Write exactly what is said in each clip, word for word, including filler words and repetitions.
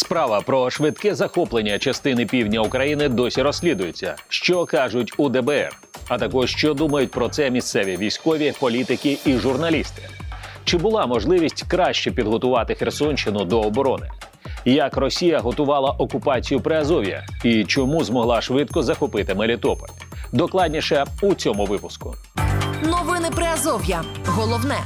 Справа про швидке захоплення частини півдня України досі розслідується. Що кажуть у де бе ер? А також, що думають про це місцеві військові, політики і журналісти? Чи була можливість краще підготувати Херсонщину до оборони? Як Росія готувала окупацію Приазов'я? І чому змогла швидко захопити Мелітополь? Докладніше у цьому випуску. Новини Приазов'я. Головне.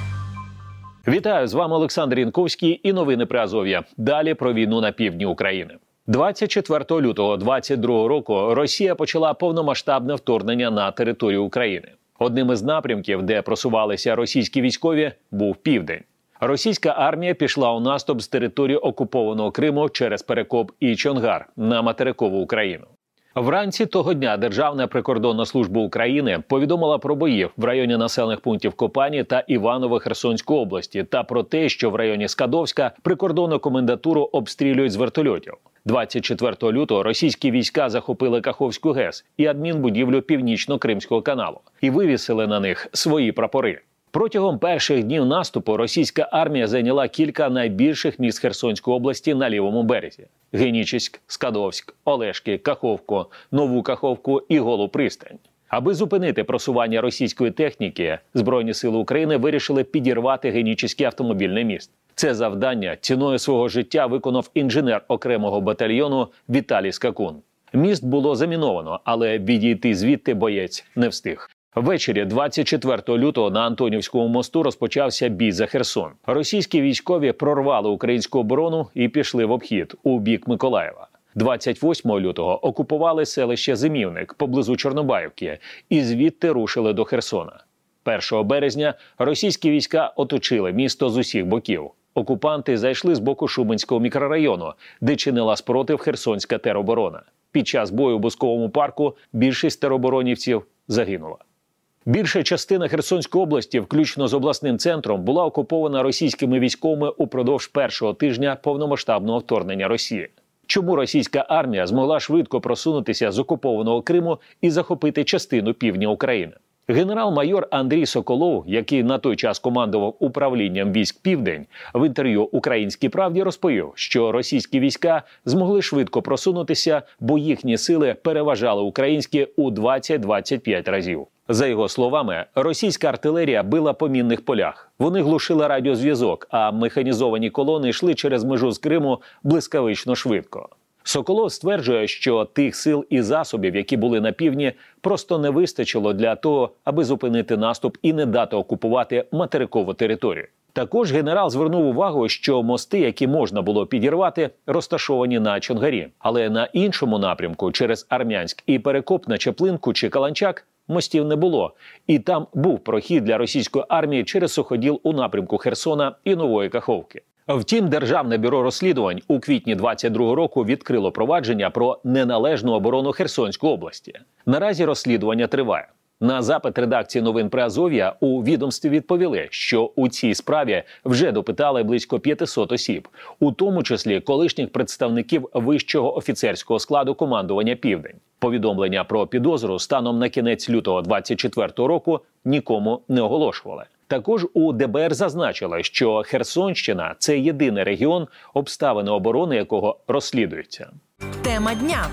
Вітаю, з вами Олександр Янковський і новини Приазов'я. Далі про війну на півдні України. двадцять четвертого лютого двадцять другого року Росія почала повномасштабне вторгнення на територію України. Одним із напрямків, де просувалися російські військові, був південь. Російська армія пішла у наступ з території окупованого Криму через Перекоп і Чонгар на материкову Україну. Вранці того дня Державна прикордонна служба України повідомила про бої в районі населених пунктів Копані та Іваново-Херсонської області та про те, що в районі Скадовська прикордонну комендатуру обстрілюють з вертольотів. двадцять четвертого лютого російські війська захопили Каховську ГЕС і адмінбудівлю Північно-Кримського каналу і вивісили на них свої прапори. Протягом перших днів наступу російська армія зайняла кілька найбільших міст Херсонської області на лівому березі – Генічеськ, Скадовськ, Олешки, Каховку, Нову Каховку і Голу пристань. Аби зупинити просування російської техніки, Збройні сили України вирішили підірвати Генічеський автомобільний міст. Це завдання ціною свого життя виконав інженер окремого батальйону Віталій Скакун. Міст було заміновано, але відійти звідти боєць не встиг. Ввечері двадцять четвертого лютого на Антонівському мосту розпочався бій за Херсон. Російські військові прорвали українську оборону і пішли в обхід у бік Миколаєва. двадцять восьмого лютого окупували селище Зимівник поблизу Чорнобаївки і звідти рушили до Херсона. першого березня російські війська оточили місто з усіх боків. Окупанти зайшли з боку Шубинського мікрорайону, де чинила спротив херсонська тероборона. Під час бою в Бузковому парку більшість тероборонівців загинула. Більша частина Херсонської області, включно з обласним центром, була окупована російськими військовими упродовж першого тижня повномасштабного вторгнення Росії. Чому російська армія змогла швидко просунутися з окупованого Криму і захопити частину півдня України? Генерал-майор Андрій Соколов, який на той час командував управлінням військ «Південь», в інтерв'ю «Українській правді» розповів, що російські війська змогли швидко просунутися, бо їхні сили переважали українські у двадцять-двадцять п'ять разів. За його словами, російська артилерія била по мінних полях. Вони глушили радіозв'язок, а механізовані колони йшли через межу з Криму блискавично швидко. Соколов стверджує, що тих сил і засобів, які були на півдні, просто не вистачило для того, аби зупинити наступ і не дати окупувати материкову територію. Також генерал звернув увагу, що мости, які можна було підірвати, розташовані на Чонгарі. Але на іншому напрямку, через Армянськ і Перекоп на Чаплинку чи Каланчак, мостів не було. І там був прохід для російської армії через суходіл у напрямку Херсона і Нової Каховки. Втім, Державне бюро розслідувань у квітні двадцять другого року відкрило провадження про неналежну оборону Херсонської області. Наразі розслідування триває. На запит редакції новин Приазов'я у відомстві відповіли, що у цій справі вже допитали близько п'ятсот осіб, у тому числі колишніх представників вищого офіцерського складу командування «Південь». Повідомлення про підозру станом на кінець лютого двадцять четвертого року нікому не оголошували. Також у де бе ер зазначили, що Херсонщина – це єдиний регіон, обставини оборони якого розслідуються. Тема дня.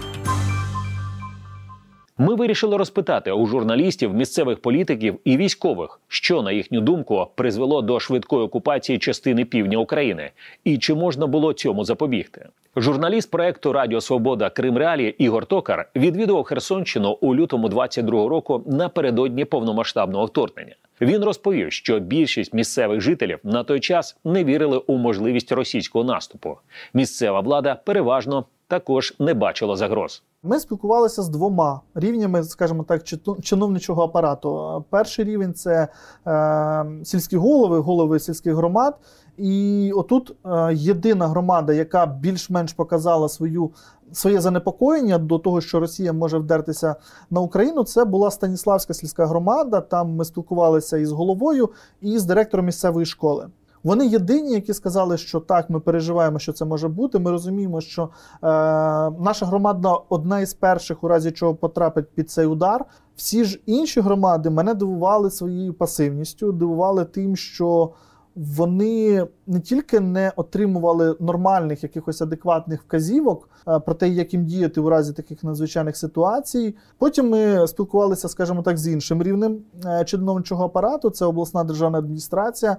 Ми вирішили розпитати у журналістів, місцевих політиків і військових, що, на їхню думку, призвело до швидкої окупації частини півдня України і чи можна було цьому запобігти. Журналіст проєкту «Радіо Свобода Кримреалі» Ігор Токар відвідував Херсонщину у лютому двадцять другого року напередодні повномасштабного вторгнення. Він розповів, що більшість місцевих жителів на той час не вірили у можливість російського наступу. Місцева влада переважно також не бачила загроз. Ми спілкувалися з двома рівнями, скажімо так, чиновничого апарату. Перший рівень – це е, сільські голови, голови сільських громад. І отут е, єдина громада, яка більш-менш показала свою, своє занепокоєння до того, що Росія може вдертися на Україну, це була Станіславська сільська громада. Там ми спілкувалися і з головою, і з директором місцевої школи. Вони єдині, які сказали, що так, ми переживаємо, що це може бути. Ми розуміємо, що е, наша громада одна із перших, у разі чого потрапить під цей удар. Всі ж інші громади мене дивували своєю пасивністю, дивували тим, що вони не тільки не отримували нормальних, якихось адекватних вказівок про те, як їм діяти у разі таких надзвичайних ситуацій. Потім ми спілкувалися, скажімо так, з іншим рівнем чиновничого апарату, це обласна державна адміністрація.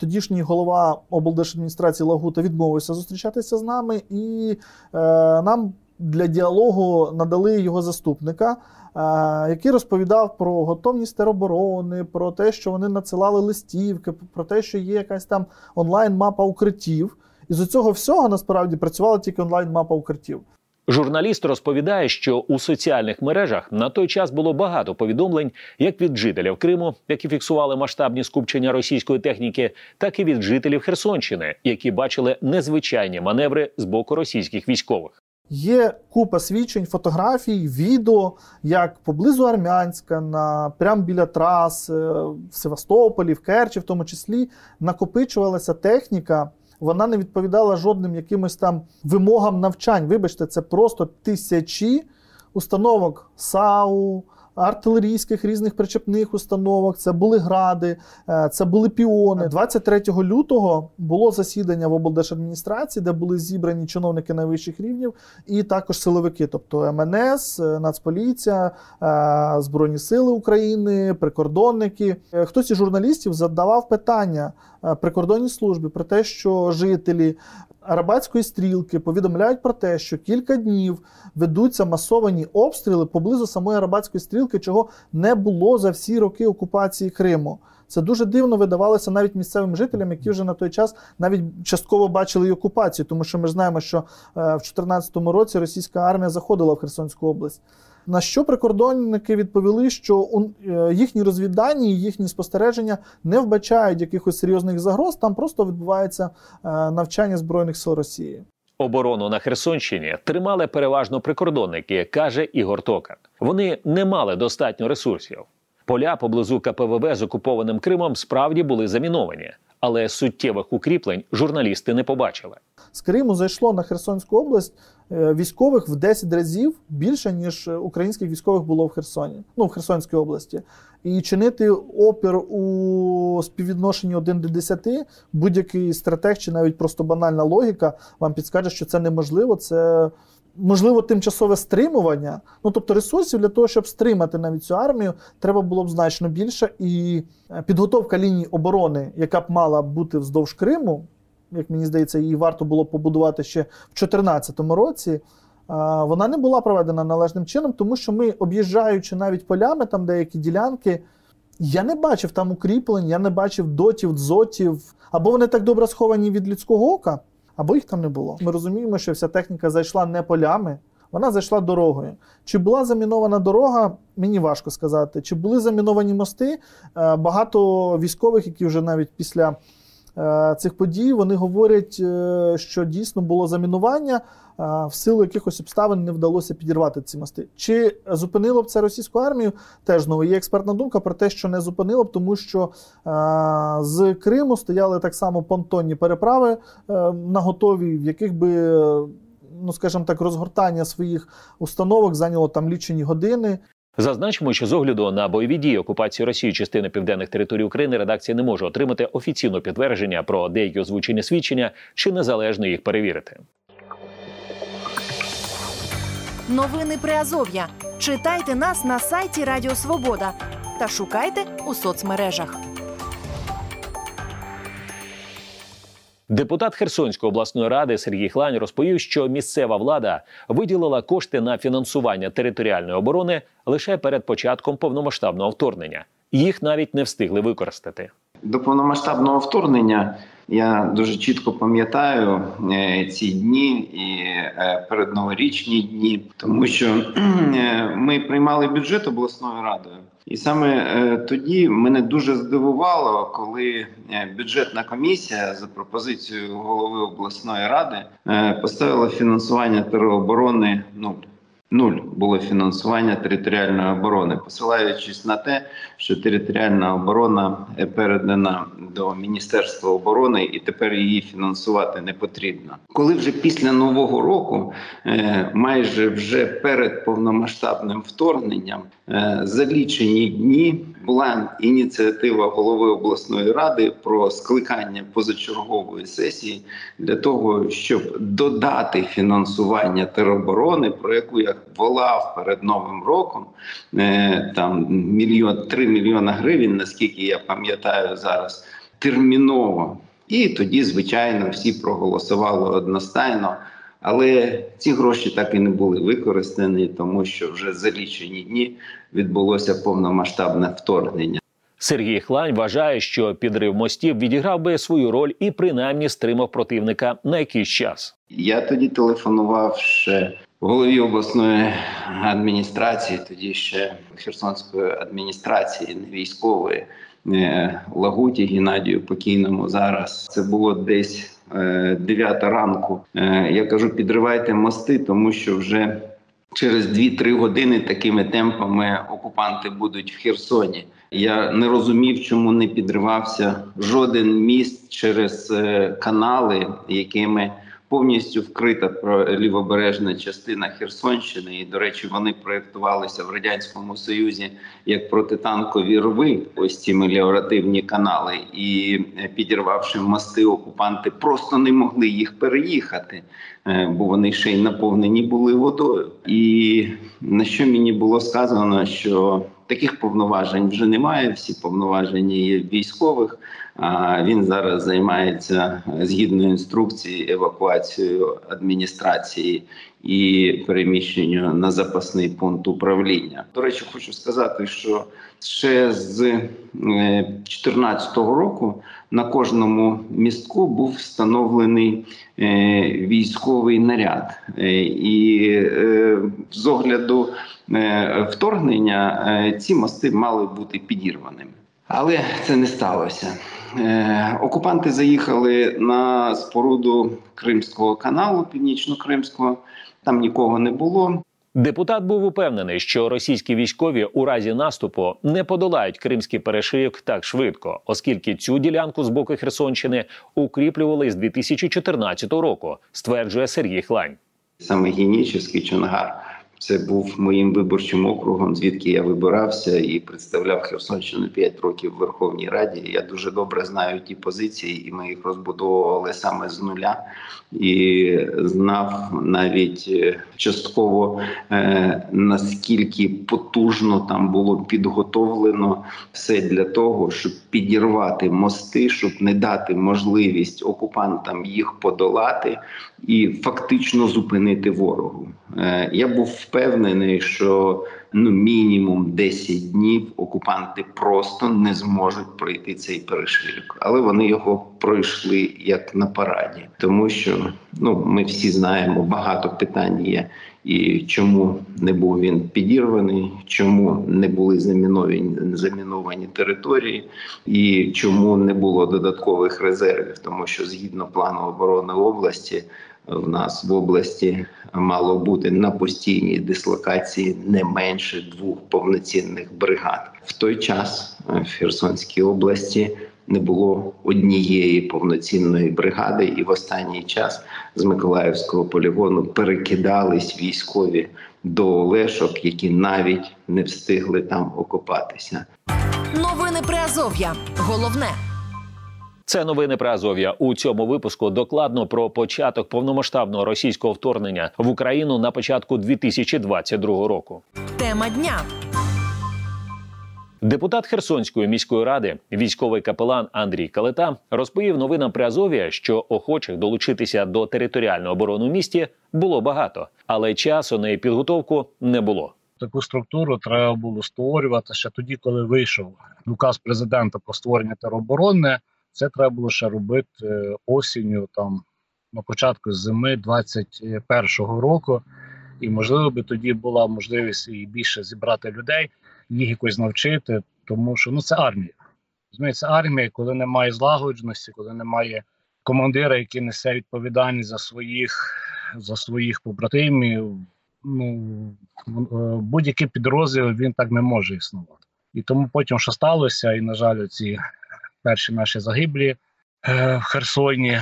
Тодішній голова облдержадміністрації Лагута відмовився зустрічатися з нами, і нам для діалогу надали його заступника, який розповідав про готовність тероборони, про те, що вони надсилали листівки, про те, що є якась там онлайн-мапа укриттів. І з цього всього, насправді, працювала тільки онлайн-мапа укриттів. Журналіст розповідає, що у соціальних мережах на той час було багато повідомлень як від жителів Криму, які фіксували масштабні скупчення російської техніки, так і від жителів Херсонщини, які бачили незвичайні маневри з боку російських військових. Є купа свідчень, фотографій, відео, як поблизу Армянська, на, прямо біля трас, в Севастополі, в Керчі в тому числі, накопичувалася техніка, вона не відповідала жодним якимось там вимогам навчань. Вибачте, це просто тисячі установок САУ, артилерійських різних причепних установок, це були гради, це були піони. двадцять третього лютого було засідання в облдержадміністрації, де були зібрані чиновники найвищих рівнів і також силовики, тобто МНС, Нацполіція, Збройні сили України, прикордонники. Хтось із журналістів задавав питання прикордонній службі про те, що жителі Арабацької стрілки повідомляють про те, що кілька днів ведуться масовані обстріли поблизу самої Арабацької стрілки, чого не було за всі роки окупації Криму. Це дуже дивно видавалося навіть місцевим жителям, які вже на той час навіть частково бачили і окупацію, тому що ми ж знаємо, що в дві тисячі чотирнадцятому році російська армія заходила в Херсонську область. На що прикордонники відповіли, що їхні розвіддані, їхні спостереження не вбачають якихось серйозних загроз, там просто відбувається навчання Збройних сил Росії. Оборону на Херсонщині тримали переважно прикордонники, каже Ігор Токар. Вони не мали достатньо ресурсів. Поля поблизу ка пе ве ве з окупованим Кримом справді були заміновані, але суттєвих укріплень журналісти не побачили. З Криму зайшло на Херсонську область військових в десять разів більше, ніж українських військових було в Херсоні, ну, в Херсонській області. І чинити опір у співвідношенні один до десяти будь-який стратег чи навіть просто банальна логіка вам підскаже, що це неможливо, це... Можливо, тимчасове стримування, ну тобто ресурсів для того, щоб стримати навіть цю армію, треба було б значно більше. І підготовка лінії оборони, яка б мала бути вздовж Криму, як мені здається, її варто було побудувати ще в дві тисячі чотирнадцятому році, вона не була проведена належним чином, тому що ми, об'їжджаючи навіть полями, там деякі ділянки, я не бачив там укріплень, я не бачив дотів, дзотів, або вони так добре сховані від людського ока, або їх там не було. Ми розуміємо, що вся техніка зайшла не полями, вона зайшла дорогою. Чи була замінована дорога, мені важко сказати. Чи були заміновані мости? Багато військових, які вже навіть після цих подій, вони говорять, що дійсно було замінування, в силу якихось обставин не вдалося підірвати ці мости. Чи зупинило б це російську армію? Теж, знову, є експертна думка про те, що не зупинило б, тому що з Криму стояли так само понтонні переправи на готові, в яких би, ну скажімо так, розгортання своїх установок зайняло там лічені години. Зазначимо, що з огляду на бойові дії окупації Росії частини південних територій України редакція не може отримати офіційного підтвердження про деякі озвучені свідчення, чи незалежно їх перевірити. Новини Приазов'я. Читайте нас на сайті Радіо Свобода та шукайте у соцмережах. Депутат Херсонської обласної ради Сергій Хлань розповів, що місцева влада виділила кошти на фінансування територіальної оборони лише перед початком повномасштабного вторгнення. Їх навіть не встигли використати. До повномасштабного вторгнення я дуже чітко пам'ятаю ці дні і передноворічні дні, тому що ми приймали бюджет обласною радою. І саме тоді мене дуже здивувало, коли бюджетна комісія за пропозицією голови обласної ради поставила фінансування тероборони нуль. Нуль було фінансування територіальної оборони, посилаючись на те, що територіальна оборона передана до Міністерства оборони і тепер її фінансувати не потрібно. Коли вже після Нового року, майже вже перед повномасштабним вторгненням, за лічені дні була ініціатива голови обласної ради про скликання позачергової сесії для того, щоб додати фінансування тероборони, про яку я волав перед Новим роком, там мільйон, три мільйона гривень, наскільки я пам'ятаю зараз, терміново. І тоді, звичайно, всі проголосували одностайно. Але ці гроші так і не були використані, тому що вже за лічені дні відбулося повномасштабне вторгнення. Сергій Хлань вважає, що підрив мостів відіграв би свою роль і принаймні стримав противника на якийсь час. Я тоді телефонував ще голові обласної адміністрації, тоді ще Херсонської адміністрації, не військової, Лагуті Геннадію покійному зараз. Це було десь дев'ята ранку. Я кажу, підривайте мости, тому що вже через дві-три години такими темпами окупанти будуть в Херсоні. Я не розумів, чому не підривався жоден міст через канали, якими повністю вкрита лівобережна частина Херсонщини. І, до речі, вони проєктувалися в Радянському Союзі як протитанкові рви, ось ці меліоративні канали. І підірвавши мости, окупанти просто не могли їх переїхати, бо вони ще й наповнені були водою. І на що мені було сказано, що таких повноважень вже немає, всі повноваження є військових. А він зараз займається, згідно інструкції, евакуацією адміністрації і переміщенню на запасний пункт управління. До речі, хочу сказати, що ще з дві тисячі чотирнадцятого року на кожному містку був встановлений військовий наряд. І з огляду вторгнення ці мости мали бути підірваними. Але це не сталося. Окупанти заїхали на споруду Кримського каналу, Північно-Кримського. Там нікого не було. Депутат був упевнений, що російські військові у разі наступу не подолають Кримський перешийок так швидко, оскільки цю ділянку з боку Херсонщини укріплювали з дві тисячі чотирнадцятого року, стверджує Сергій Хлань. Саме Генічеський Чонгар. Це був моїм виборчим округом, звідки я вибирався і представляв Херсонщину п'ять років в Верховній Раді. Я дуже добре знаю ті позиції, і ми їх розбудовували саме з нуля. І знав навіть частково, е, наскільки потужно там було підготовлено все для того, щоб підірвати мости, щоб не дати можливість окупантам їх подолати і фактично зупинити ворогу. Е, я був впевнений, що ну, мінімум десять днів окупанти просто не зможуть пройти цей перешийок. Але вони його пройшли як на параді. Тому що ну, ми всі знаємо, багато питань є. І чому не був він підірваний, чому не були заміновані, заміновані території, і чому не було додаткових резервів. Тому що згідно плану оборони області, в нас в області мало бути на постійній дислокації не менше двох повноцінних бригад. В той час в Херсонській області не було однієї повноцінної бригади, і в останній час з Миколаївського полігону перекидались військові до Олешок, які навіть не встигли там окопатися. Новини Приазов'я. Головне. Це новини Приазов'я. У цьому випуску докладно про початок повномасштабного російського вторгнення в Україну на початку дві тисячі двадцять другого року. Тема дня. Депутат Херсонської міської ради, військовий капелан Андрій Калета розповів новинам Приазов'я, що охочих долучитися до територіальної оборони в місті було багато, але часу на її підготовку не було. Таку структуру треба було створювати ще тоді, коли вийшов указ президента про створення тероборони. Це треба було ще робити осінню, там, на початку зими двадцять першого року. І, можливо, би тоді була можливість і більше зібрати людей, їх якось навчити, тому що ну, це армія. Це армія, коли немає злагодженості, коли немає командира, який несе відповідальність за своїх, за своїх побратимів. Ну, будь-який підрозділ, він так не може існувати. І тому потім, що сталося, і, на жаль, ці перші наші загиблі е, в Херсоні,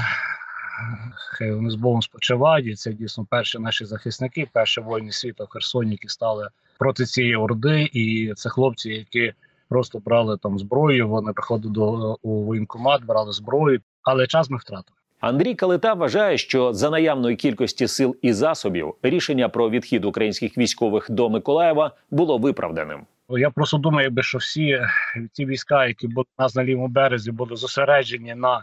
хай вони з Богом спочивають, це дійсно перші наші захисники, перші воїни світу в Херсоні, які стали проти цієї орди, і це хлопці, які просто брали там зброю, вони приходили до у воєнкомат, брали зброю, але час ми втратили. Андрій Калета вважає, що за наявної кількості сил і засобів рішення про відхід українських військових до Миколаєва було виправданим. Я просто думаю, що всі ті війська, які були у нас на лівому березі, були зосереджені на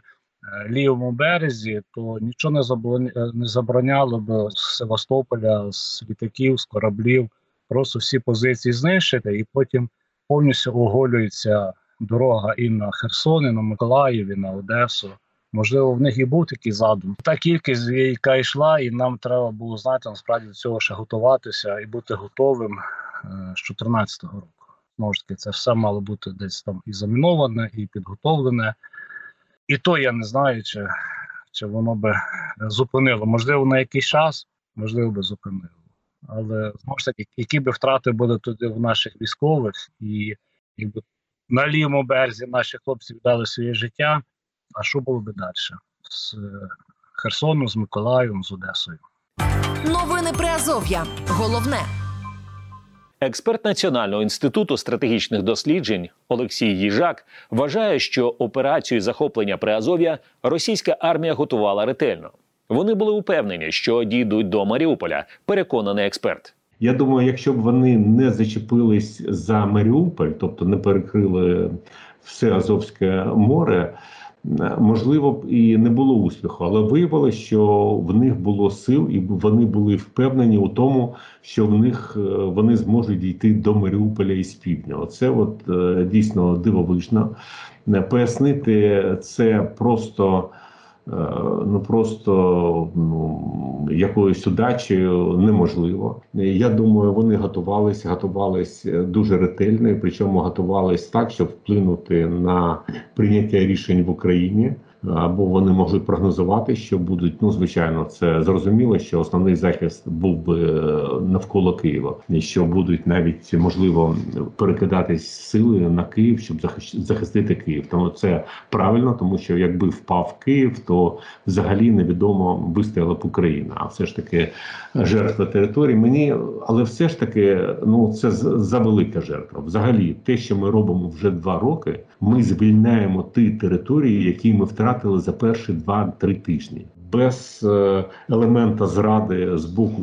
лівому березі, то нічого не забороняло б з Севастополя, з літаків, з кораблів, просто всі позиції знищити, і потім повністю оголюється дорога і на Херсон, і на Миколаїв, і на Одесу. Можливо, в них і був такий задум. Та кількість, яка йшла, і нам треба було, знаєте, насправді до цього ще готуватися і бути готовим з чотирнадцятого року. Знову ж таки, це все мало бути десь там і заміноване, і підготовлене. І то я не знаю, чи, чи воно би зупинило. Можливо, на якийсь час, можливо, би зупинило. Але, знову ж таки, які би втрати були туди в наших військових, і якби на лівому березі наші хлопці віддали своє життя, а що було би далі? З Херсоном, з Миколаєвом, з Одесою. Новини Приазов'я. Головне. Експерт Національного інституту стратегічних досліджень Олексій Їжак вважає, що операцію захоплення Приазов'я російська армія готувала ретельно. Вони були упевнені, що дійдуть до Маріуполя, переконаний експерт. Я думаю, якщо б вони не зачепились за Маріуполь, тобто не перекрили все Азовське море, можливо б і не було успіху, але виявилося, що в них було сил і вони були впевнені у тому, що в них вони зможуть дійти до Маріуполя із півдня. Оце от дійсно дивовижно. Пояснити це просто, ну, просто ну, якоюсь удачею неможливо. Я думаю, вони готувалися, готувалися дуже ретельно, і причому готувалися так, щоб вплинути на прийняття рішень в Україні, або вони могли прогнозувати, що будуть, ну, звичайно, це зрозуміло, що основний захист був би навколо Києва, і що будуть навіть, можливо, перекидатись сили на Київ, щоб захистити Київ. Тому це правильно, тому що якби впав Київ, то взагалі невідомо вистояла б Україна, а все ж таки жертва території. Мені, але все ж таки, ну, це завелика жертва. Взагалі, те, що ми робимо вже два роки, ми звільняємо ті території, які ми втратили за перші два-три тижні. Без е, елемента зради з боку,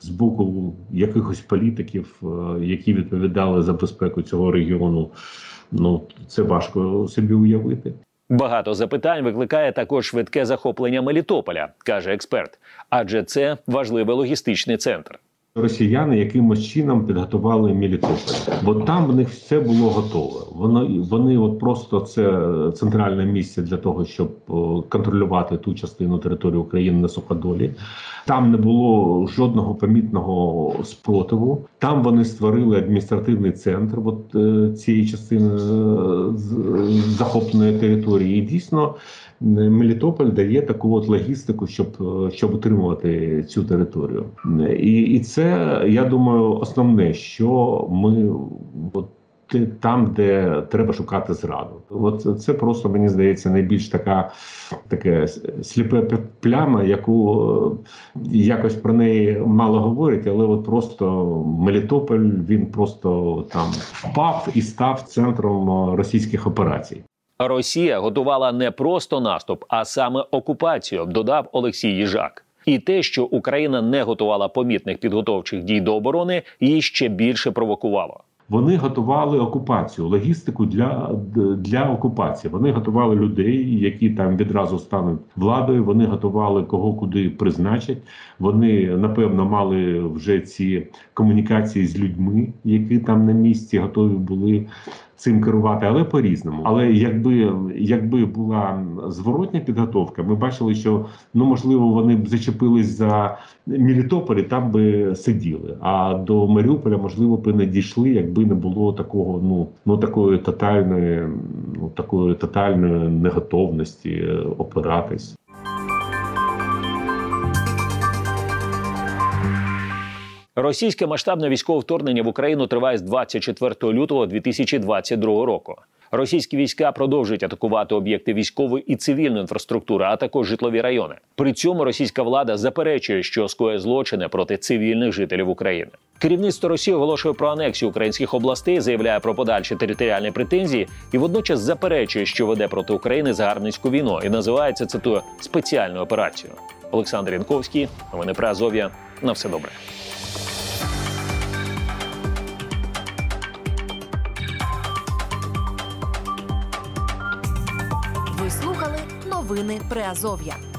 з боку якихось політиків, е, які відповідали за безпеку цього регіону, ну, це важко собі уявити. Багато запитань викликає також швидке захоплення Мелітополя, каже експерт, адже це важливий логістичний центр. Росіяни якимось чином підготували Мелітополь, бо там в них все було готове. Вони, вони от просто це центральне місце для того, щоб контролювати ту частину території України на суходолі. Там не було жодного помітного спротиву. Там вони створили адміністративний центр от, цієї частини захопленої території. І дійсно Мелітополь дає таку от логістику, щоб, щоб утримувати цю територію. І, і це, я думаю, основне, що ми от, там, де треба шукати зраду. От це просто, мені здається, найбільш така, така сліпа пляма, яку якось про неї мало говорять, але от просто Мелітополь, він просто там впав і став центром російських операцій. Росія готувала не просто наступ, а саме окупацію, додав Олексій Їжак. І те, що Україна не готувала помітних підготовчих дій до оборони, її ще більше провокувало. Вони готували окупацію, логістику для, для окупації. Вони готували людей, які там відразу стануть владою, вони готували кого куди призначать. Вони, напевно, мали вже ці комунікації з людьми, які там на місці готові були цим керувати, але по-різному. Але якби, якби була зворотня підготовка, ми бачили, що, ну, можливо, вони б зачепились за Мелітополь і там би сиділи. А до Маріуполя, можливо, б і не дійшли, якби не було такого, ну, ну такої тотальної, ну, такої тотальної неготовності опиратись. Російське масштабне військове вторгнення в Україну триває з двадцять четвертого лютого дві тисячі двадцять другого року. Російські війська продовжують атакувати об'єкти військової і цивільної інфраструктури, а також житлові райони. При цьому російська влада заперечує, що скоює злочини проти цивільних жителів України. Керівництво Росії оголошує про анексію українських областей, заявляє про подальші територіальні претензії і водночас заперечує, що веде проти України загарбницьку війну і називає це, цитую, спеціальною операцією. Олександр Янковський, новини Приазов'я. На все добре. Новини Приазов'я.